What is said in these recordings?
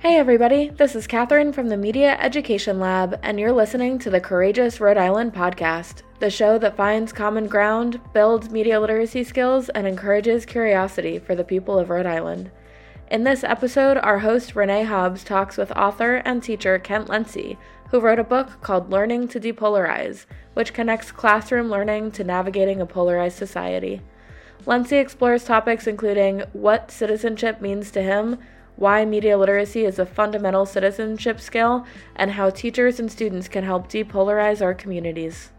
Hey everybody, this is Katherine from the Media Education Lab, and you're listening to the Courageous Rhode Island podcast, the show that finds common ground, builds media literacy skills, and encourages curiosity for the people of Rhode Island. In this episode, our host Renee Hobbs talks with author and teacher Kent Lenci, who wrote a book called Learning to Depolarize, which connects classroom learning to navigating a polarized society. Lenci explores topics including what citizenship means to him, why media literacy is a fundamental citizenship skill, and how teachers and students can help depolarize our communities.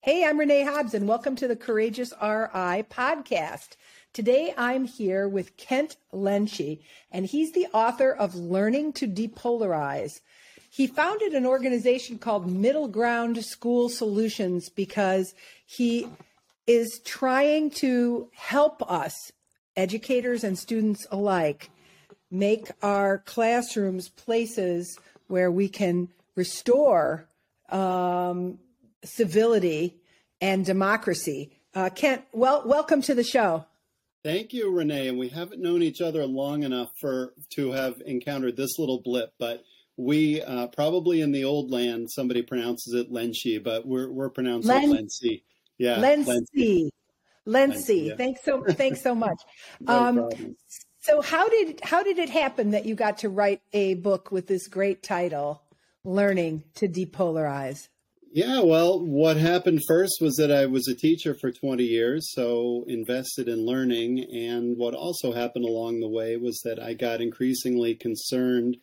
Hey, I'm Renee Hobbs, and welcome to the Courageous RI podcast. Today, I'm here with Kent Lenci, and he's the author of Learning to Depolarize. He founded an organization called Middle Ground School Solutions because he is trying to help us, educators and students alike, make our classrooms places where we can restore civility and democracy. Kent, welcome to the show. Thank you, Renee. And we haven't known each other long enough to have encountered this little blip, but we probably in the old land, somebody pronounces it Lenci, but we're pronouncing Lenci. Yeah, Lenci. Yeah. Thanks so much. So how did it happen that you got to write a book with this great title, Learning to Depolarize? Yeah, well, what happened first was that I was a teacher for 20 years, so invested in learning. And what also happened along the way was that I got increasingly concerned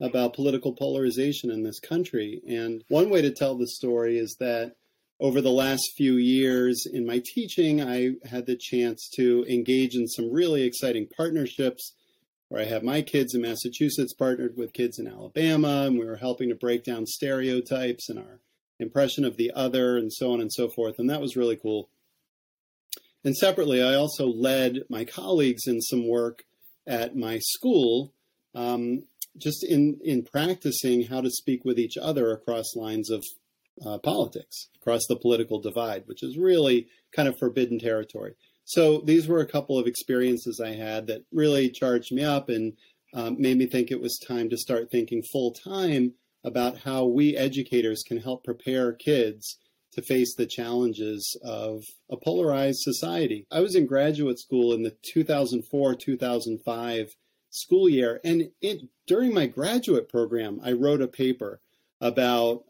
about political polarization in this country. And one way to tell the story is that over the last few years in my teaching, I had the chance to engage in some really exciting partnerships where I have my kids in Massachusetts partnered with kids in Alabama, and we were helping to break down stereotypes and our impression of the other and so on and so forth. And that was really cool. And separately, I also led my colleagues in some work at my school, just in practicing how to speak with each other across lines of politics, across the political divide, which is really kind of forbidden territory. So these were a couple of experiences I had that really charged me up and made me think it was time to start thinking full time about how we educators can help prepare kids to face the challenges of a polarized society. I was in graduate school in the 2004-2005 school year, and during my graduate program, I wrote a paper about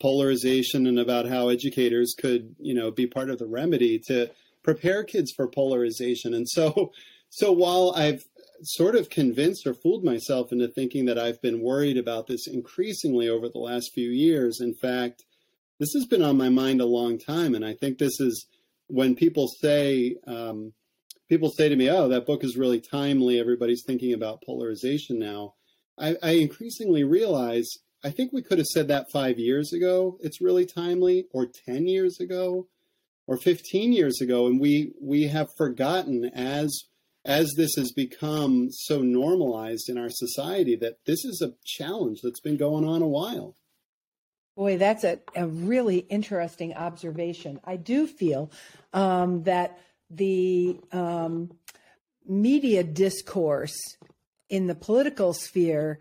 polarization and about how educators could, be part of the remedy to prepare kids for polarization. And so while I've sort of convinced or fooled myself into thinking that I've been worried about this increasingly over the last few years, in fact, this has been on my mind a long time. And I think this is when people say to me, oh, that book is really timely. Everybody's thinking about polarization now. I increasingly realize I think we could have said that 5 years ago, it's really timely, or 10 years ago, or 15 years ago. And we have forgotten as this has become so normalized in our society that this is a challenge that's been going on a while. Boy, that's a really interesting observation. I do feel that the media discourse in the political sphere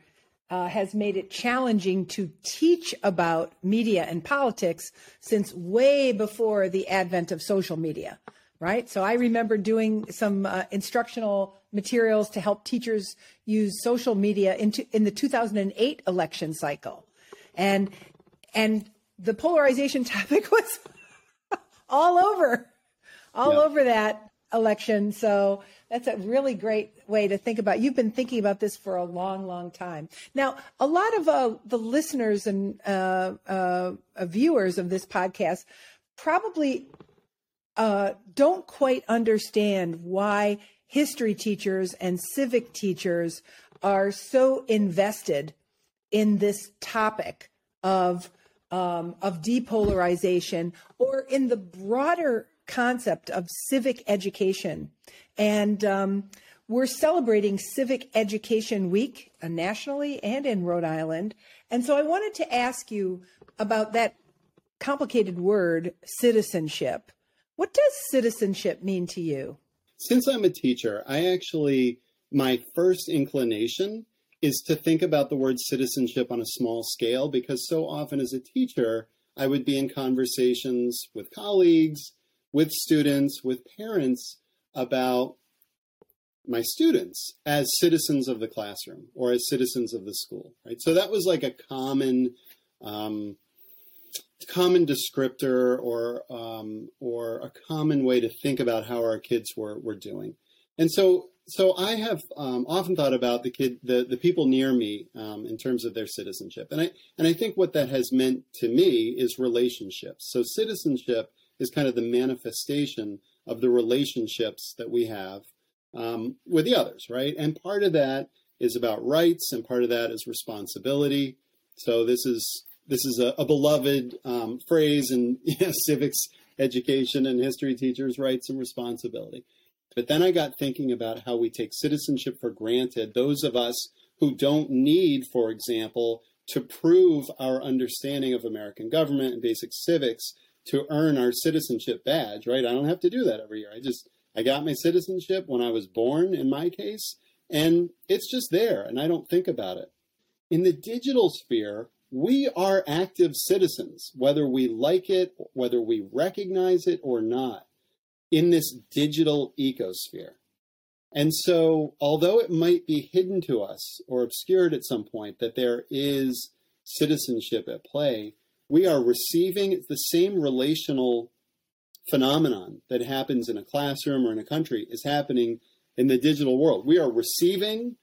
has made it challenging to teach about media and politics since way before the advent of social media, right? So I remember doing some instructional materials to help teachers use social media in the 2008 election cycle. And the polarization topic was all over that election. So that's a really great way to think about. You've been thinking about this for a long, long time. Now, a lot of the listeners and viewers of this podcast probably don't quite understand why history teachers and civic teachers are so invested in this topic of depolarization, or in the broader concept of civic education. And we're celebrating Civic Education Week nationally and in Rhode Island. And so I wanted to ask you about that complicated word, citizenship. What does citizenship mean to you? Since I'm a teacher, I actually, my first inclination is to think about the word citizenship on a small scale, because so often as a teacher, I would be in conversations with colleagues, with students, with parents about my students as citizens of the classroom or as citizens of the school, right? So that was like a common descriptor or a common way to think about how our kids were doing. And so I have often thought about the people near me in terms of their citizenship. And I think what that has meant to me is relationships. So citizenship is kind of the manifestation of the relationships that we have with the others, right? And part of that is about rights, and part of that is responsibility. So this is a beloved phrase in civics education and history teachers, rights and responsibility. But then I got thinking about how we take citizenship for granted, those of us who don't need, for example, to prove our understanding of American government and basic civics to earn our citizenship badge, right? I don't have to do that every year. I got my citizenship when I was born, in my case, and it's just there, and I don't think about it. In the digital sphere, we are active citizens, whether we like it, whether we recognize it or not, in this digital ecosphere. And so, although it might be hidden to us or obscured at some point that there is citizenship at play, we are receiving the same relational phenomenon that happens in a classroom or in a country is happening in the digital world. We are receiving,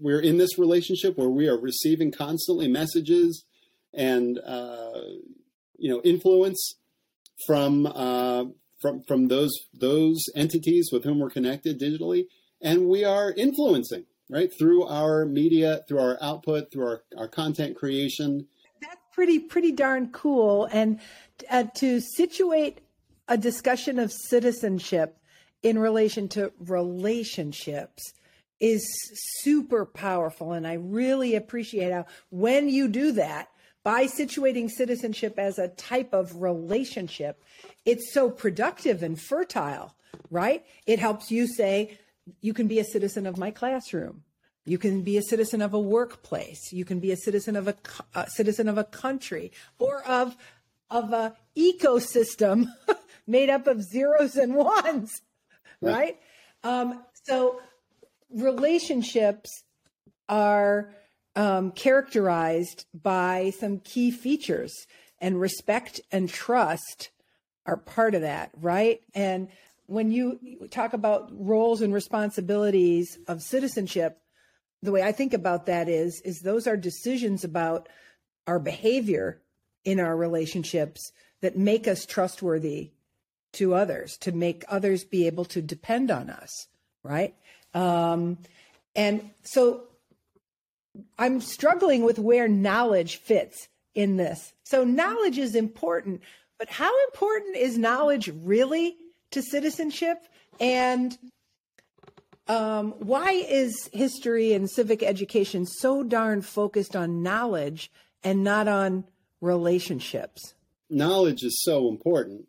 we're in this relationship where we are receiving constantly messages and, influence from those entities with whom we're connected digitally, and we are influencing, right, through our media, through our output, through our content creation. That's pretty darn cool. And to situate a discussion of citizenship in relation to relationships is super powerful. And I really appreciate how when you do that, by situating citizenship as a type of relationship, it's so productive and fertile, right? It helps you say, you can be a citizen of my classroom. You can be a citizen of a workplace. You can be a citizen of a citizen of a country or of a ecosystem made up of zeros and ones, right? So relationships are characterized by some key features, and respect and trust are part of that, right? And when you talk about roles and responsibilities of citizenship, the way I think about that is those are decisions about our behavior in our relationships that make us trustworthy to others, to make others be able to depend on us, right? And so I'm struggling with where knowledge fits in this. So knowledge is important, but how important is knowledge really to citizenship? And why is history and civic education so darn focused on knowledge and not on relationships? Knowledge is so important,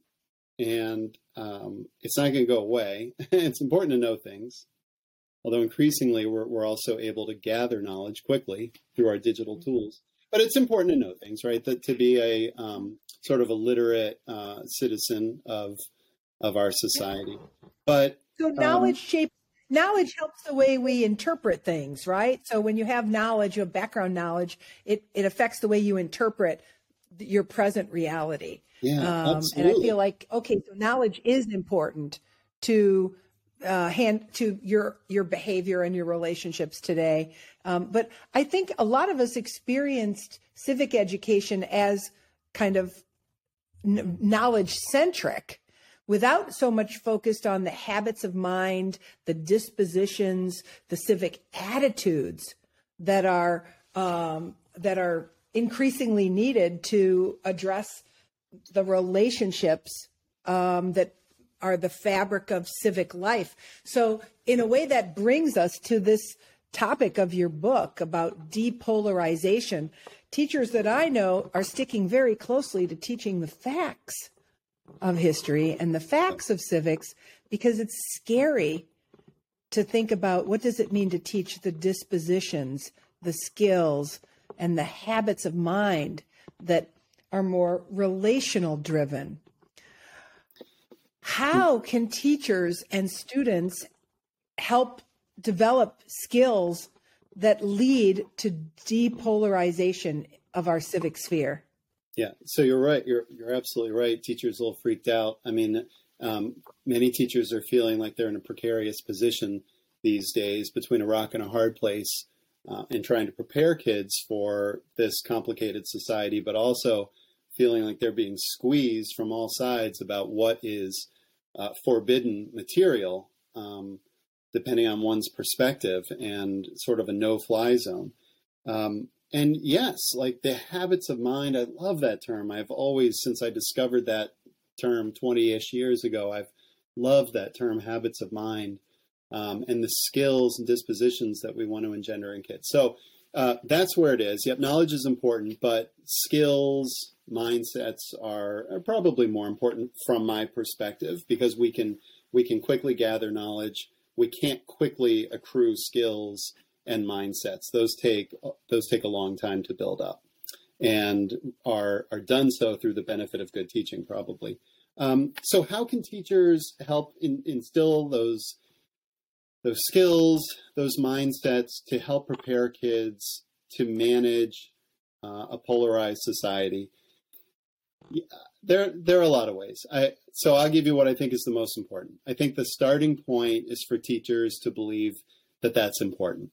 and it's not going to go away. It's important to know things, although increasingly we're also able to gather knowledge quickly through our digital tools. But it's important to know things, right? That to be a sort of a literate citizen of our society. But so knowledge helps the way we interpret things, right? So when you have knowledge, you have background knowledge, it affects the way you interpret your present reality. Yeah, absolutely. And I feel like, okay, so knowledge is important to your behavior and your relationships today. But I think a lot of us experienced civic education as kind of knowledge centric without so much focused on the habits of mind, the dispositions, the civic attitudes that are increasingly needed to address the relationships that are the fabric of civic life. So in a way that brings us to this topic of your book about depolarization. Teachers that I know are sticking very closely to teaching the facts of history and the facts of civics, because it's scary to think about what does it mean to teach the dispositions, the skills, and the habits of mind that are more relational driven. How can teachers and students help develop skills that lead to depolarization of our civic sphere? Yeah, so you're right. You're absolutely right. Teachers are a little freaked out. I mean, many teachers are feeling like they're in a precarious position these days between a rock and a hard place, and trying to prepare kids for this complicated society, but also feeling like they're being squeezed from all sides about what is forbidden material, depending on one's perspective, and sort of a no-fly zone. And yes, like the habits of mind, I love that term. I've always, since I discovered that term 20-ish years ago, I've loved that term, habits of mind, and the skills and dispositions that we want to engender in kids. So that's where it is. Yep, knowledge is important, but skills, mindsets are probably more important from my perspective, because we can quickly gather knowledge. We can't quickly accrue skills and mindsets. Those take a long time to build up, and are done so through the benefit of good teaching, probably. So how can teachers help instill those skills, those mindsets to help prepare kids to manage a polarized society? Yeah, there are a lot of ways. So I'll give you what I think is the most important. I think the starting point is for teachers to believe that that's important.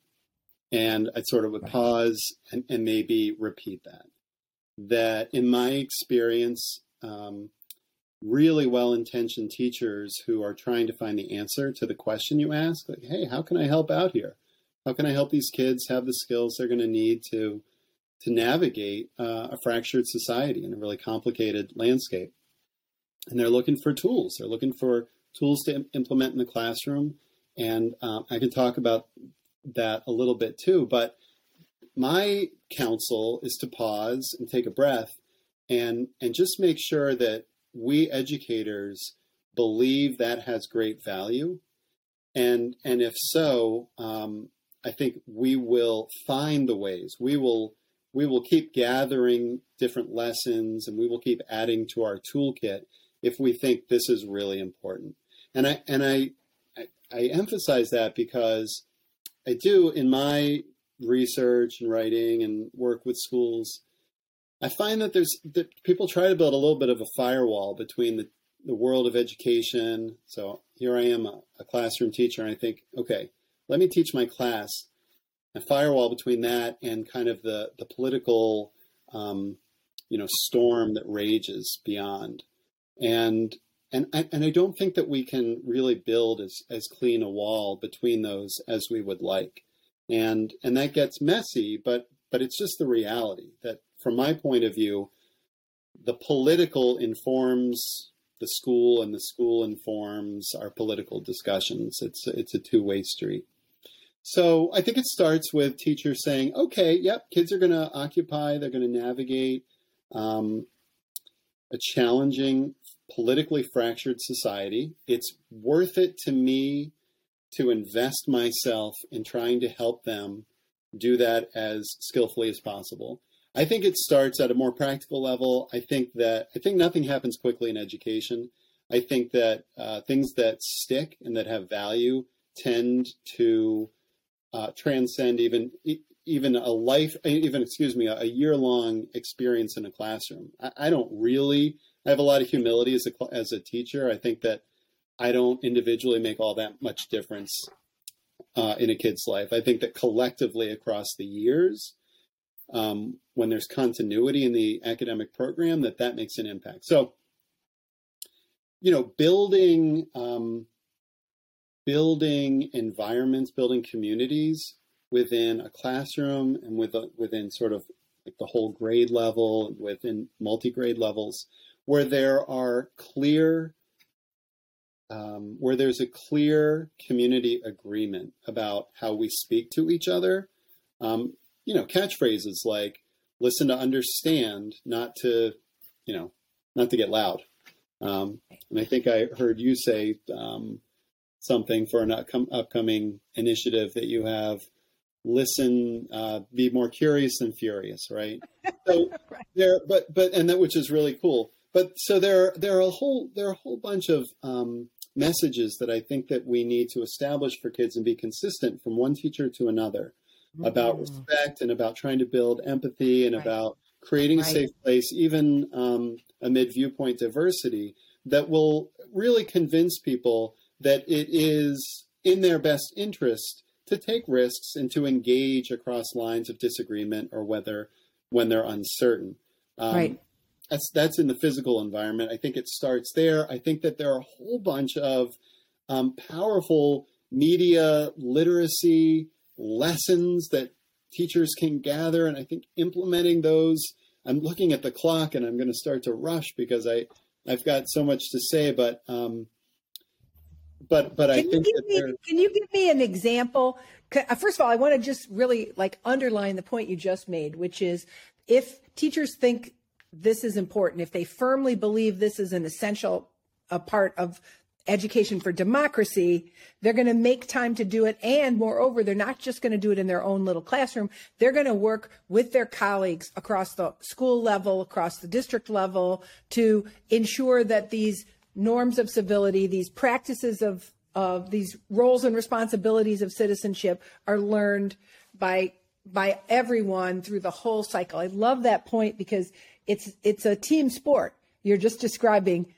And I sort of would pause and maybe repeat that. That in my experience, really well-intentioned teachers who are trying to find the answer to the question you ask, like, hey, how can I help out here? How can I help these kids have the skills they're going to need to navigate a fractured society in a really complicated landscape? And they're looking for tools. They're looking for tools to implement in the classroom. And I can talk about that a little bit too, but my counsel is to pause and take a breath and just make sure that we educators believe that has great value. And if so, I think we will find the ways. We will keep gathering different lessons, and we will keep adding to our toolkit if we think this is really important. And I emphasize that because I do, in my research and writing and work with schools, I find that that people try to build a little bit of a firewall between the world of education. So here I am, a classroom teacher, and I think, okay, let me teach my class. A firewall between that and kind of the political, storm that rages beyond. And I don't think that we can really build as clean a wall between those as we would like. And that gets messy, but it's just the reality that from my point of view, the political informs the school and the school informs our political discussions. It's a two-way street. So I think it starts with teachers saying, okay, yep, kids are going to occupy, they're going to navigate a challenging, politically fractured society. It's worth it to me to invest myself in trying to help them do that as skillfully as possible. I think it starts at a more practical level. I think nothing happens quickly in education. I think that things that stick and that have value tend to transcend a year-long experience in a classroom. I have a lot of humility as a teacher. I think that I don't individually make all that much difference in a kid's life. I think that collectively across the years, when there's continuity in the academic program, that makes an impact. So, building environments, building communities within a classroom and within sort of like the whole grade level, within multi-grade levels, where there's a clear community agreement about how we speak to each other. Catchphrases like "listen to understand," not to get loud. And I think I heard you say something for an upcoming initiative that you have, listen, be more curious than furious, right? So right. And that, which is really cool. But so there are a whole bunch of messages that I think that we need to establish for kids and be consistent from one teacher to another about respect and about trying to build empathy and about creating a safe place, even amid viewpoint diversity, that will really convince people that it is in their best interest to take risks and to engage across lines of disagreement or when they're uncertain. That's in the physical environment. I think it starts there. I think that there are a whole bunch of powerful media literacy lessons that teachers can gather. And I think implementing those, I'm looking at the clock and I'm going to start to rush because I've got so much to say, but I think can you give me an example? First of all, I want to just really underline the point you just made, which is if teachers think this is important, if they firmly believe this is an essential part of education for democracy, they're going to make time to do it. And moreover, they're not just going to do it in their own little classroom. They're going to work with their colleagues across the school level, across the district level, to ensure that these norms of civility, these practices of these roles and responsibilities of citizenship are learned by everyone through the whole cycle. I love that point because it's a team sport. You're just describing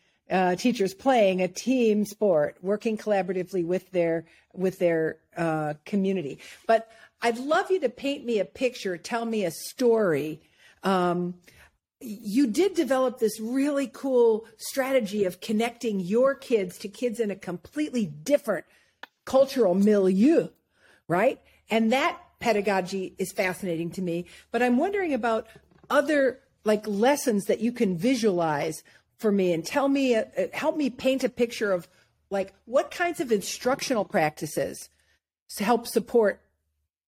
teachers playing a team sport, working collaboratively with their community. But I'd love you to paint me a picture, tell me a story. You did develop this really cool strategy of connecting your kids to kids in a completely different cultural milieu, right? And that pedagogy is fascinating to me, but I'm wondering about other lessons that you can visualize for me, and tell me, help me paint a picture of what kinds of instructional practices to help support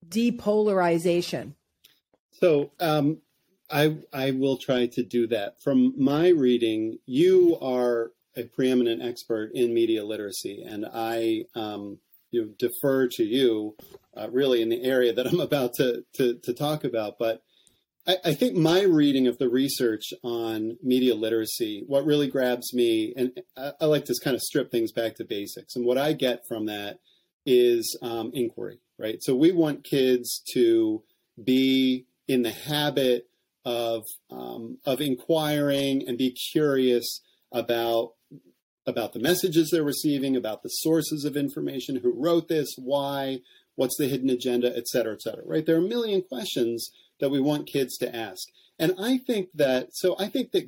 depolarization. So I will try to do that. From my reading, you are a preeminent expert in media literacy, and I defer to you really in the area that I'm about to talk about, but I think my reading of the research on media literacy, what really grabs me, and I like to kind of strip things back to basics. And what I get from that is inquiry, right? So we want kids to be in the habit of inquiring and be curious about the messages they're receiving, about the sources of information, who wrote this, why, what's the hidden agenda, et cetera, right? There are a million questions that we want kids to ask. And I think that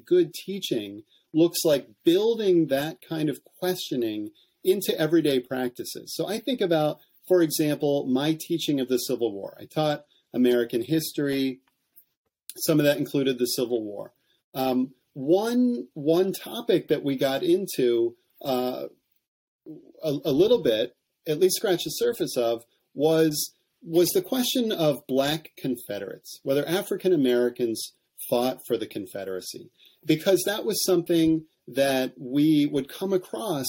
good teaching looks like building that kind of questioning into everyday practices. So I think about, for example, my teaching of the Civil War. I taught American history. Some of that included the Civil War. One topic that we got into a little bit, at least scratched the surface of, was the question of Black Confederates, whether African Americans fought for the Confederacy, because that was something that we would come across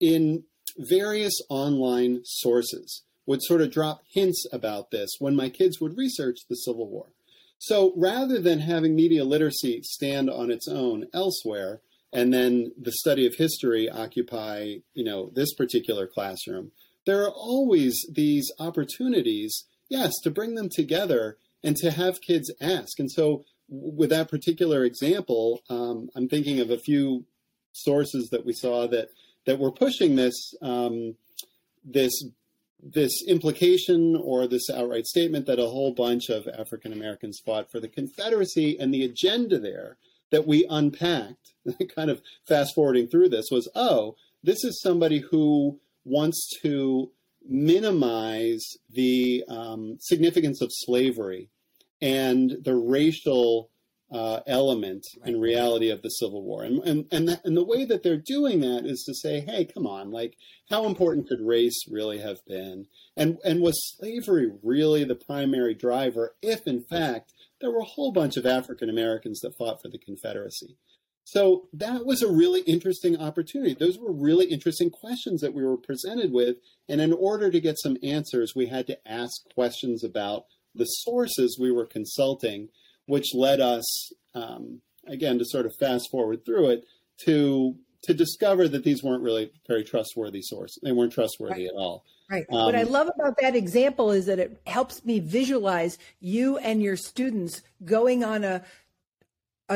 in various online sources, would sort of drop hints about this when my kids would research the Civil War. So rather than having media literacy stand on its own elsewhere, and then the study of history occupy, this particular classroom, there are always these opportunities, yes, to bring them together and to have kids ask. And so with that particular example, I'm thinking of a few sources that we saw that were pushing this, this implication or this outright statement that a whole bunch of African Americans fought for the Confederacy, and the agenda there that we unpacked, kind of fast forwarding through this, was, this is somebody who wants to minimize the significance of slavery and the racial element and reality of the Civil War. And the way that they're doing that is to say, hey, come on, how important could race really have been? And was slavery really the primary driver if, in fact, there were a whole bunch of African Americans that fought for the Confederacy? So that was a really interesting opportunity. Those were really interesting questions that we were presented with. And in order to get some answers, we had to ask questions about the sources we were consulting, which led us, again, to sort of fast forward through it, to discover that these weren't really very trustworthy sources. They weren't trustworthy at all. Right. What I love about that example is that it helps me visualize you and your students going on a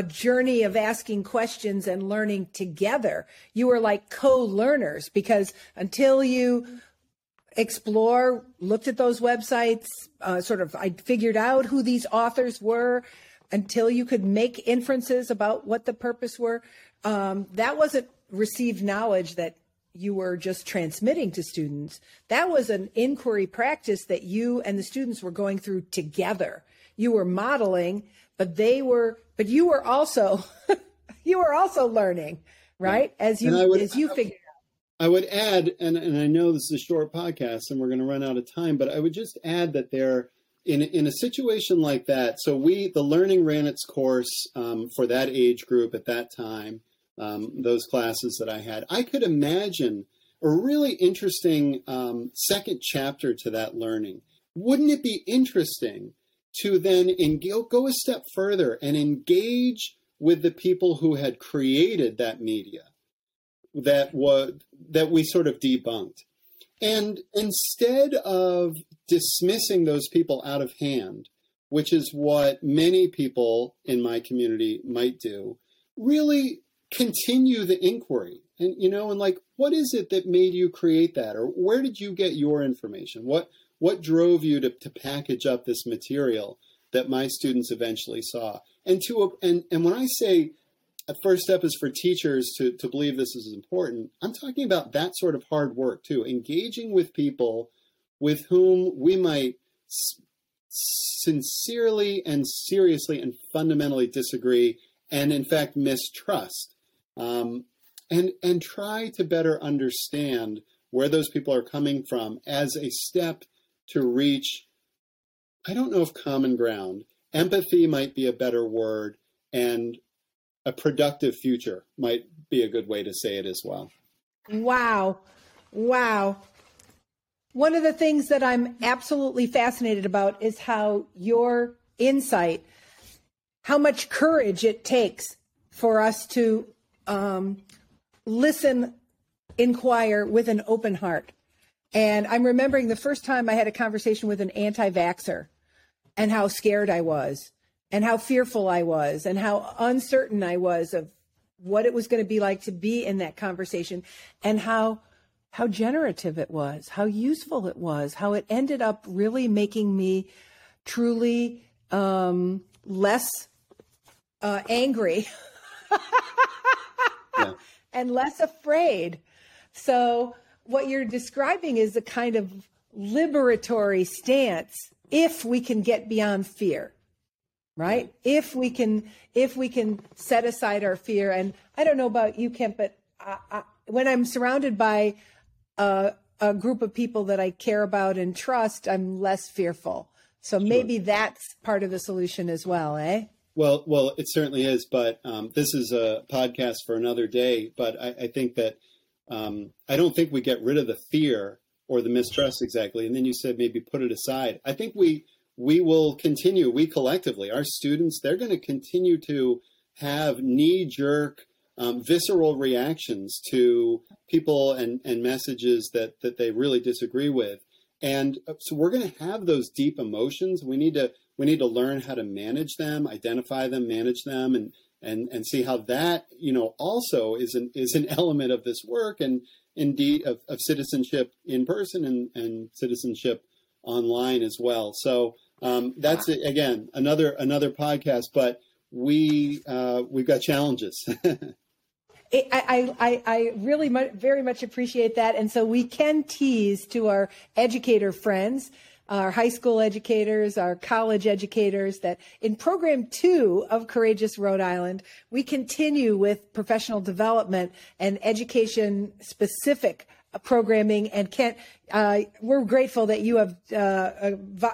journey of asking questions and learning together. You are like co-learners, because until you explore, looked at those websites, I figured out who these authors were, until you could make inferences about what the purpose were, that wasn't received knowledge that you were just transmitting to students. That was an inquiry practice that you and the students were going through together. You were modeling, but you were also, you were also learning, right? As you figured out. I would add, and I know this is a short podcast and we're going to run out of time, but I would just add that in a situation like that, so the learning ran its course for that age group at that time, those classes that I had. I could imagine a really interesting second chapter to that learning. Wouldn't it be interesting to then go a step further and engage with the people who had created that media that we sort of debunked? And instead of dismissing those people out of hand, which is what many people in my community might do, really continue the inquiry. And, what is it that made you create that? Or where did you get your information? What drove you to package up this material that my students eventually saw? And when I say the first step is for teachers to believe this is important, I'm talking about that sort of hard work too, engaging with people with whom we might sincerely and seriously and fundamentally disagree and in fact mistrust, and try to better understand where those people are coming from as a step to reach, I don't know if common ground, empathy might be a better word, and a productive future might be a good way to say it as well. Wow. One of the things that I'm absolutely fascinated about is how your insight, how much courage it takes for us to listen, inquire with an open heart. And I'm remembering the first time I had a conversation with an anti-vaxxer and how scared I was and how fearful I was and how uncertain I was of what it was going to be like to be in that conversation, and how generative it was, how useful it was, how it ended up really making me truly less angry yeah. and less afraid. So what you're describing is a kind of liberatory stance if we can get beyond fear, right? If we can set aside our fear. And I don't know about you, Kent, but I, when I'm surrounded by a group of people that I care about and trust, I'm less fearful. So maybe that's part of the solution as well, eh? Well, it certainly is. But this is a podcast for another day. But I think that I don't think we get rid of the fear or the mistrust exactly. And then you said maybe put it aside. I think we will continue, we collectively, our students, they're going to continue to have knee-jerk, visceral reactions to people and messages that they really disagree with. And so we're going to have those deep emotions. We need to learn how to manage them, identify them, manage them, and see how that, also is an element of this work, and indeed of citizenship in person and citizenship online as well. So that's it, again, another podcast, but we've got challenges. I really very much appreciate that. And so we can tease to our educator friends, our high school educators, our college educators, that in program 2 of Courageous Rhode Island, we continue with professional development and education specific programming. And Kent, we're grateful that you have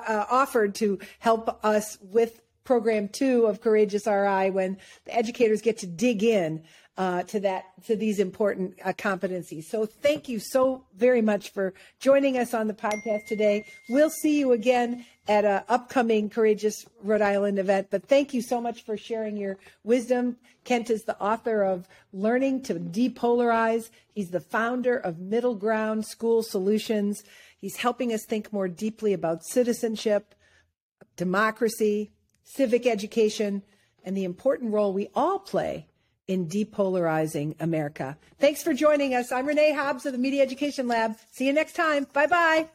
offered to help us with program two of Courageous RI, when the educators get to dig in to these important competencies. So thank you so very much for joining us on the podcast today. We'll see you again at an upcoming Courageous Rhode Island event, but thank you so much for sharing your wisdom. Kent is the author of Learning to Depolarize. He's the founder of Middle Ground School Solutions. He's helping us think more deeply about citizenship, democracy, civic education, and the important role we all play in depolarizing America. Thanks for joining us. I'm Renee Hobbs of the Media Education Lab. See you next time. Bye-bye.